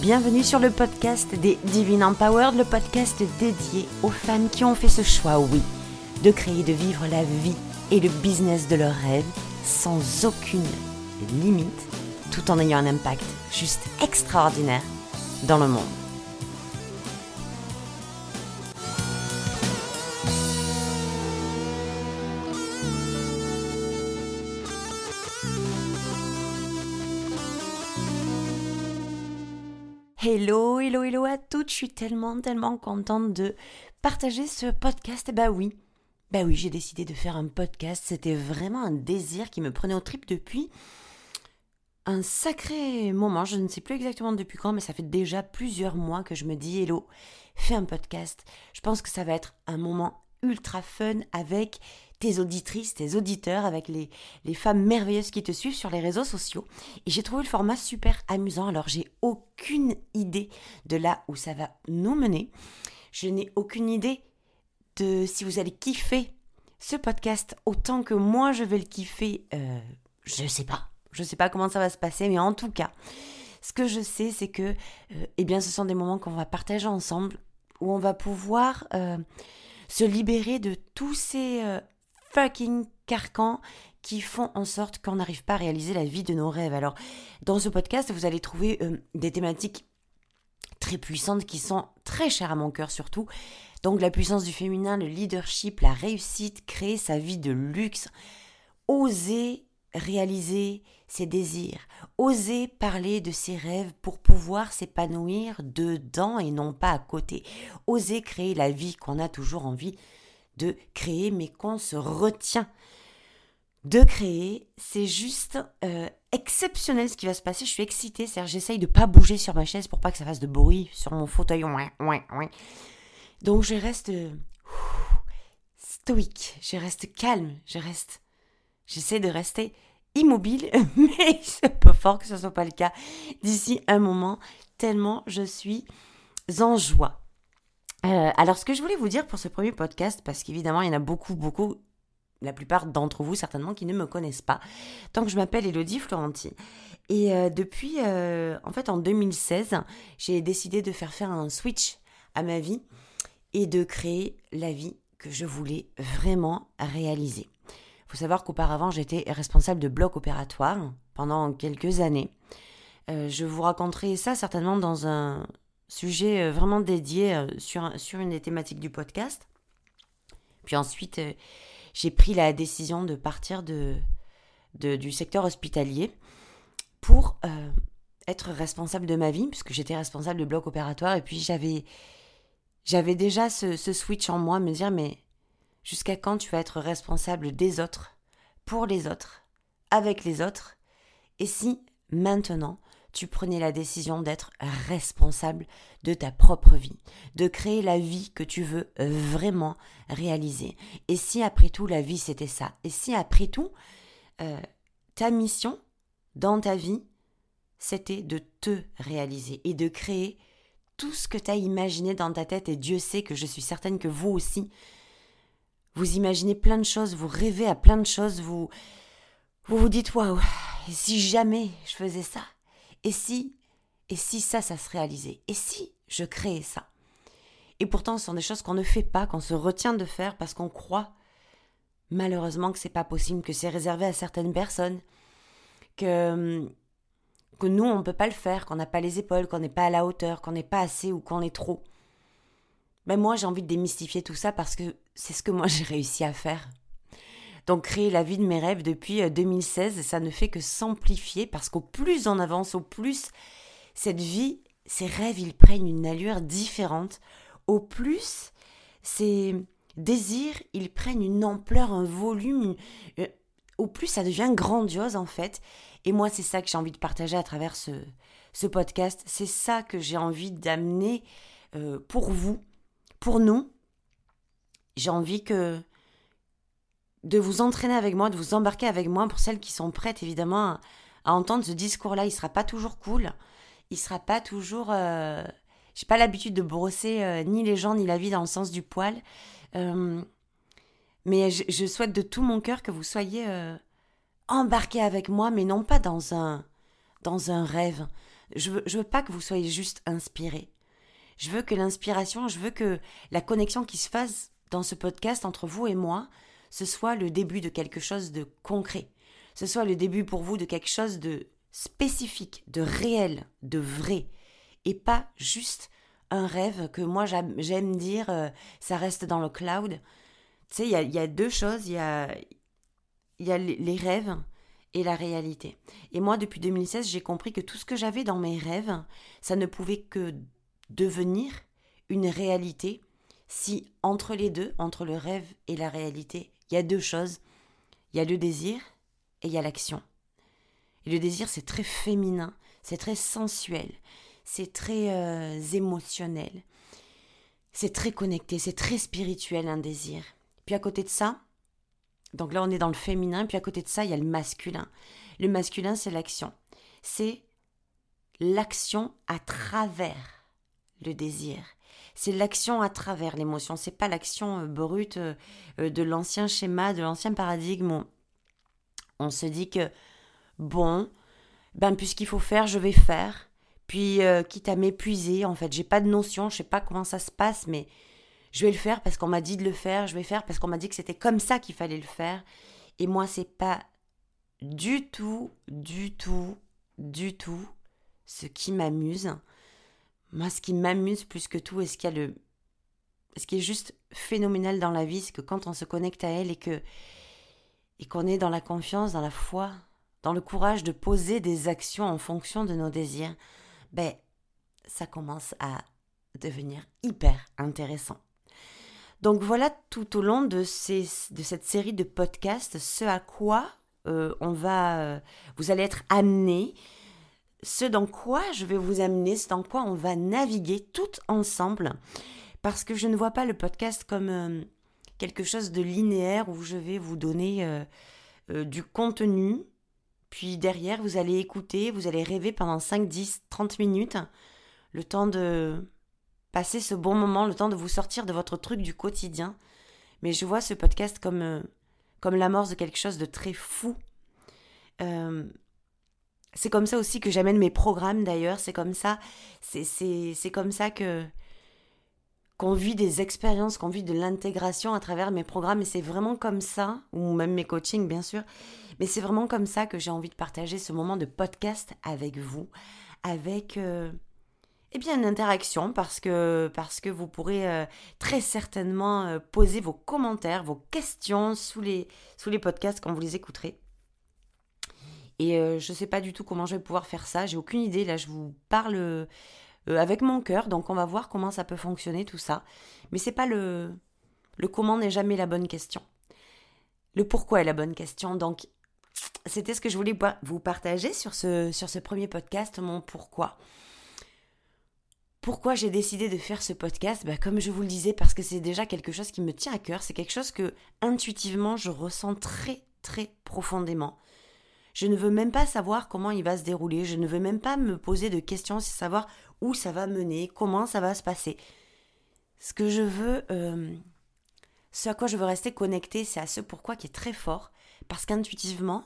Bienvenue sur le podcast des Divine Empowered, le podcast dédié aux femmes qui ont fait ce choix, oui, de créer, de vivre la vie et le business de leurs rêves sans aucune limite, tout en ayant un impact juste extraordinaire dans le monde. Hello à toutes, je suis tellement contente de partager ce podcast. Et bah oui, j'ai décidé de faire un podcast, c'était vraiment un désir qui me prenait aux tripes depuis un sacré moment, je ne sais plus exactement depuis quand, mais ça fait déjà plusieurs mois que je me dis « Hello, fais un podcast ». Je pense que ça va être un moment ultra fun avec tes auditrices, tes auditeurs, avec les femmes merveilleuses qui te suivent sur les réseaux sociaux. Et j'ai trouvé le format super amusant. Alors, j'ai aucune idée de là où ça va nous mener. Je n'ai aucune idée de si vous allez kiffer ce podcast autant que moi je vais le kiffer. Je ne sais pas comment ça va se passer, mais en tout cas, ce que je sais, c'est que ce sont des moments qu'on va partager ensemble, où on va pouvoir se libérer de tous ces fucking carcans qui font en sorte qu'on n'arrive pas à réaliser la vie de nos rêves. Alors, dans ce podcast, vous allez trouver des thématiques très puissantes qui sont très chères à mon cœur surtout. Donc, la puissance du féminin, le leadership, la réussite, créer sa vie de luxe, oser réaliser ses désirs, oser parler de ses rêves pour pouvoir s'épanouir dedans et non pas à côté, oser créer la vie qu'on a toujours envie de créer mais qu'on se retient de créer. C'est juste exceptionnel ce qui va se passer, je suis excitée, c'est-à-dire j'essaye de ne pas bouger sur ma chaise pour pas que ça fasse de bruit sur mon fauteuil, donc je reste stoïque, je reste calme, j'essaie de rester immobile, mais c'est peu fort que ce ne soit pas le cas d'ici un moment, tellement je suis en joie. Alors, ce que je voulais vous dire pour ce premier podcast, parce qu'évidemment, il y en a beaucoup, la plupart d'entre vous certainement, qui ne me connaissent pas. Donc, je m'appelle Élodie Florenti. Et en 2016, j'ai décidé de faire un switch à ma vie et de créer la vie que je voulais vraiment réaliser. Il faut savoir qu'auparavant, j'étais responsable de bloc opératoire pendant quelques années. Je vous raconterai ça certainement dans un sujet vraiment dédié sur une des thématiques du podcast. Puis ensuite, j'ai pris la décision de partir du secteur hospitalier pour être responsable de ma vie, puisque j'étais responsable de bloc opératoire. Et puis, j'avais déjà ce switch en moi, me dire, mais jusqu'à quand tu vas être responsable des autres, pour les autres, avec les autres? Et si, maintenant, tu prenais la décision d'être responsable de ta propre vie, de créer la vie que tu veux vraiment réaliser? Et si, après tout, la vie, c'était ça? Et si, après tout, ta mission dans ta vie, c'était de te réaliser et de créer tout ce que tu as imaginé dans ta tête? Et Dieu sait que je suis certaine que vous aussi, vous imaginez plein de choses, vous rêvez à plein de choses, vous vous dites « Waouh, et si jamais je faisais ça ? Et si ça se réalisait ? Et si je créais ça ?» Et pourtant, ce sont des choses qu'on ne fait pas, qu'on se retient de faire parce qu'on croit malheureusement que c'est pas possible, que c'est réservé à certaines personnes, que nous, on peut pas le faire, qu'on n'a pas les épaules, qu'on n'est pas à la hauteur, qu'on n'est pas assez ou qu'on est trop. Ben moi, j'ai envie de démystifier tout ça parce que c'est ce que moi, j'ai réussi à faire. Donc, créer la vie de mes rêves depuis 2016, ça ne fait que s'amplifier parce qu'au plus on avance, au plus cette vie, ces rêves, ils prennent une allure différente. Au plus, ces désirs, ils prennent une ampleur, un volume. Au plus, ça devient grandiose en fait. Et moi, c'est ça que j'ai envie de partager à travers ce podcast. C'est ça que j'ai envie d'amener pour vous. Pour nous, j'ai envie de vous entraîner avec moi, de vous embarquer avec moi. Pour celles qui sont prêtes, évidemment, à entendre ce discours-là, il ne sera pas toujours cool. Il ne sera pas toujours... j'ai pas l'habitude de brosser ni les gens, ni la vie dans le sens du poil. Mais je souhaite de tout mon cœur que vous soyez embarqués avec moi, mais non pas dans un rêve, Je veux pas que vous soyez juste inspirés. Je veux que l'inspiration, je veux que la connexion qui se fasse dans ce podcast entre vous et moi, ce soit le début de quelque chose de concret. Ce soit le début pour vous de quelque chose de spécifique, de réel, de vrai. Et pas juste un rêve que moi j'aime dire, ça reste dans le cloud. Tu sais, il y a deux choses, il y a les rêves et la réalité. Et moi, depuis 2016, j'ai compris que tout ce que j'avais dans mes rêves, ça ne pouvait que devenir une réalité si entre les deux, entre le rêve et la réalité, il y a deux choses. Il y a le désir et il y a l'action. Et le désir, c'est très féminin, c'est très sensuel, c'est très émotionnel, c'est très connecté, c'est très spirituel un désir. Puis à côté de ça, donc là on est dans le féminin, puis à côté de ça il y a le masculin. Le masculin, c'est l'action. C'est l'action à travers le désir. C'est l'action à travers l'émotion. C'est pas l'action brute de l'ancien schéma, de l'ancien paradigme. On se dit que bon, ben puisqu'il faut faire, je vais faire. Puis, quitte à m'épuiser, en fait, j'ai pas de notion, je sais pas comment ça se passe, mais je vais le faire parce qu'on m'a dit de le faire, je vais faire parce qu'on m'a dit que c'était comme ça qu'il fallait le faire. Et moi, c'est pas du tout, du tout, du tout ce qui m'amuse. Moi, ce qui m'amuse plus que tout, et ce qui est juste phénoménal dans la vie, c'est que quand on se connecte à elle et qu'on est dans la confiance, dans la foi, dans le courage de poser des actions en fonction de nos désirs, ben, ça commence à devenir hyper intéressant. Donc voilà tout au long de cette série de podcasts, ce à quoi vous allez être amenés, ce dans quoi je vais vous amener, ce dans quoi on va naviguer tout ensemble, parce que je ne vois pas le podcast comme quelque chose de linéaire où je vais vous donner du contenu. Puis derrière, vous allez écouter, vous allez rêver pendant 5, 10, 30 minutes, le temps de passer ce bon moment, le temps de vous sortir de votre truc du quotidien. Mais je vois ce podcast comme l'amorce de quelque chose de très fou. C'est comme ça aussi que j'amène mes programmes d'ailleurs, c'est comme ça qu'on vit des expériences, qu'on vit de l'intégration à travers mes programmes, et c'est vraiment comme ça, ou même mes coachings bien sûr, mais c'est vraiment comme ça que j'ai envie de partager ce moment de podcast avec vous, avec une interaction, parce que vous pourrez très certainement poser vos commentaires, vos questions sous les podcasts quand vous les écouterez. Et je ne sais pas du tout comment je vais pouvoir faire ça, j'ai aucune idée, là je vous parle avec mon cœur, donc on va voir comment ça peut fonctionner tout ça. Mais c'est pas le comment n'est jamais la bonne question. Le pourquoi est la bonne question. Donc c'était ce que je voulais vous partager sur ce premier podcast, mon pourquoi. Pourquoi j'ai décidé de faire ce podcast ? Bah, comme je vous le disais, parce que c'est déjà quelque chose qui me tient à cœur, c'est quelque chose que intuitivement je ressens très très profondément. Je ne veux même pas savoir comment il va se dérouler, je ne veux même pas me poser de questions, c'est savoir où ça va mener, comment ça va se passer. Ce que je veux, ce à quoi je veux rester connectée, c'est à ce pourquoi qui est très fort, parce qu'intuitivement,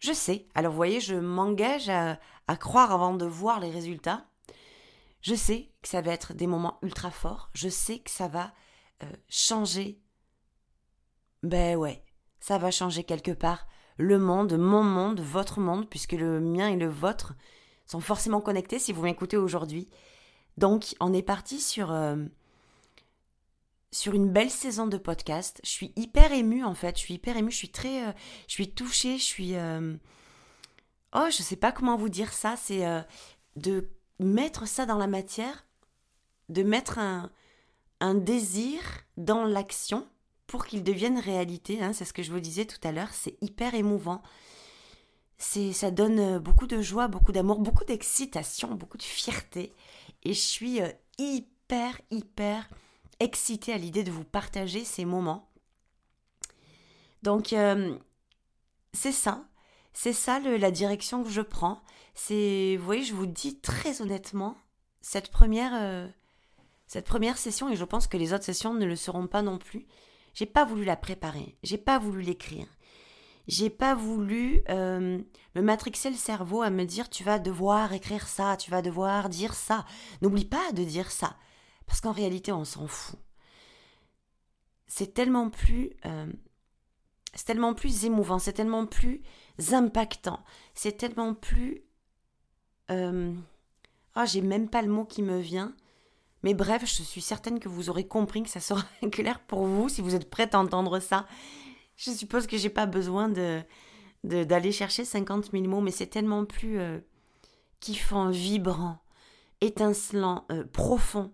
je sais. Alors vous voyez, je m'engage à croire avant de voir les résultats. Je sais que ça va être des moments ultra forts, je sais que ça va changer. Ben ouais, ça va changer quelque part. Le monde, mon monde, votre monde, puisque le mien et le vôtre sont forcément connectés si vous m'écoutez aujourd'hui. Donc, on est parti sur une belle saison de podcast. Je suis hyper émue, en fait. Je suis touchée, oh, je sais pas comment vous dire ça. C'est de mettre ça dans la matière, de mettre un désir dans l'action, pour qu'ils deviennent réalité, hein, c'est ce que je vous disais tout à l'heure, c'est hyper émouvant. Ça donne beaucoup de joie, beaucoup d'amour, beaucoup d'excitation, beaucoup de fierté. Et je suis hyper, hyper excitée à l'idée de vous partager ces moments. Donc, c'est ça la direction que je prends. Vous voyez, je vous dis très honnêtement, cette première session, et je pense que les autres sessions ne le seront pas non plus, j'ai pas voulu la préparer, j'ai pas voulu l'écrire. j'ai pas voulu me matrixer le cerveau à me dire tu vas devoir écrire ça, tu vas devoir dire ça. N'oublie pas de dire ça, parce qu'en réalité on s'en fout. C'est tellement plus émouvant, c'est tellement plus impactant, c'est tellement plus... j'ai même pas le mot qui me vient, mais bref, je suis certaine que vous aurez compris que ça sera clair pour vous si vous êtes prête à entendre ça. Je suppose que j'ai pas besoin d'aller chercher 50 000 mots, mais c'est tellement plus kiffant, vibrant, étincelant, profond,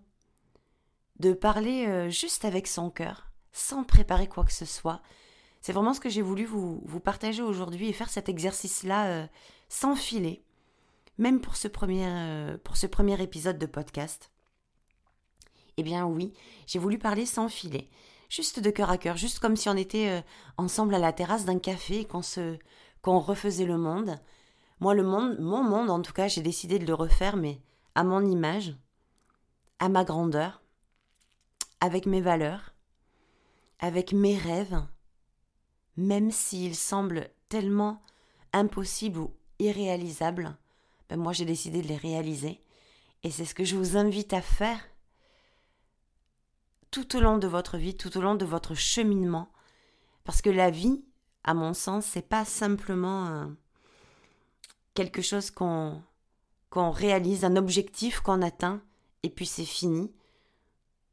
de parler juste avec son cœur, sans préparer quoi que ce soit. C'est vraiment ce que j'ai voulu vous partager aujourd'hui et faire cet exercice-là sans filet, même pour ce premier épisode de podcast. Eh bien oui, j'ai voulu parler sans filet, juste de cœur à cœur, juste comme si on était ensemble à la terrasse d'un café et qu'on refaisait le monde. Moi, mon monde en tout cas, j'ai décidé de le refaire, mais à mon image, à ma grandeur, avec mes valeurs, avec mes rêves, même s'ils semblent tellement impossibles ou irréalisables, ben moi j'ai décidé de les réaliser. Et c'est ce que je vous invite à faire tout au long de votre vie, tout au long de votre cheminement. Parce que la vie, à mon sens, c'est pas simplement quelque chose qu'on réalise, un objectif qu'on atteint et puis c'est fini.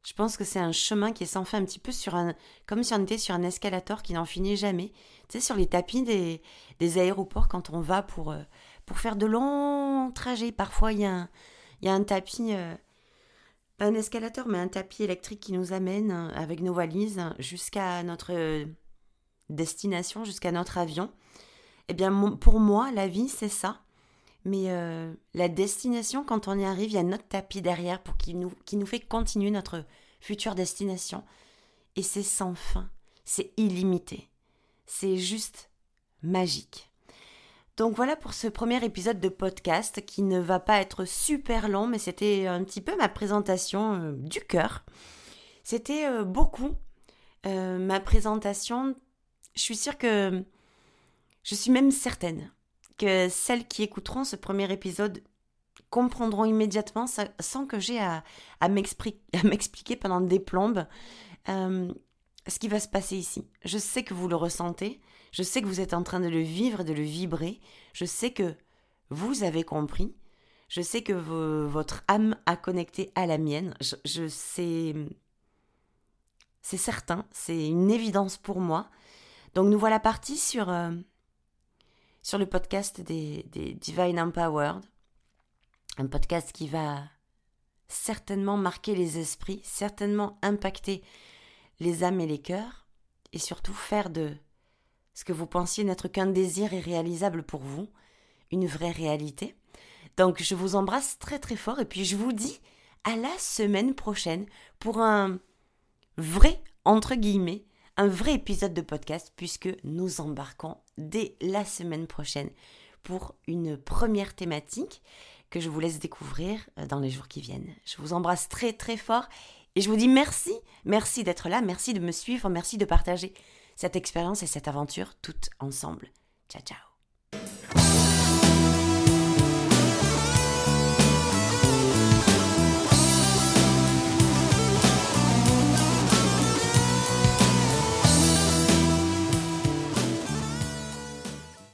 Je pense que c'est un chemin qui est sans fin, un petit peu comme si on était sur un escalator qui n'en finit jamais. Tu sais, sur les tapis des aéroports, quand on va pour faire de longs trajets. Parfois, il y a un tapis, pas un escalator, mais un tapis électrique qui nous amène avec nos valises jusqu'à notre destination, jusqu'à notre avion. Eh bien, pour moi, la vie, c'est ça. Mais la destination, quand on y arrive, il y a notre tapis derrière qui nous fait continuer notre future destination. Et c'est sans fin, c'est illimité, c'est juste magique. Donc voilà pour ce premier épisode de podcast qui ne va pas être super long, mais c'était un petit peu ma présentation du cœur. C'était beaucoup ma présentation. Je suis même certaine que celles qui écouteront ce premier épisode comprendront immédiatement, sans que j'ai à m'expliquer pendant des plombes ce qui va se passer ici. Je sais que vous le ressentez, je sais que vous êtes en train de le vivre, de le vibrer, je sais que vous avez compris, je sais que votre âme a connecté à la mienne, je sais, c'est certain, c'est une évidence pour moi. Donc nous voilà partis sur le podcast des Divine Empowered, un podcast qui va certainement marquer les esprits, certainement impacter les âmes et les cœurs, et surtout faire de ce que vous pensiez n'être qu'un désir irréalisable pour vous, une vraie réalité. Donc je vous embrasse très très fort, et puis je vous dis à la semaine prochaine pour un vrai, entre guillemets, un vrai épisode de podcast, puisque nous embarquons dès la semaine prochaine pour une première thématique que je vous laisse découvrir dans les jours qui viennent. Je vous embrasse très très fort et je vous dis merci, merci d'être là, merci de me suivre, merci de partager cette expérience et cette aventure toutes ensemble. Ciao ciao.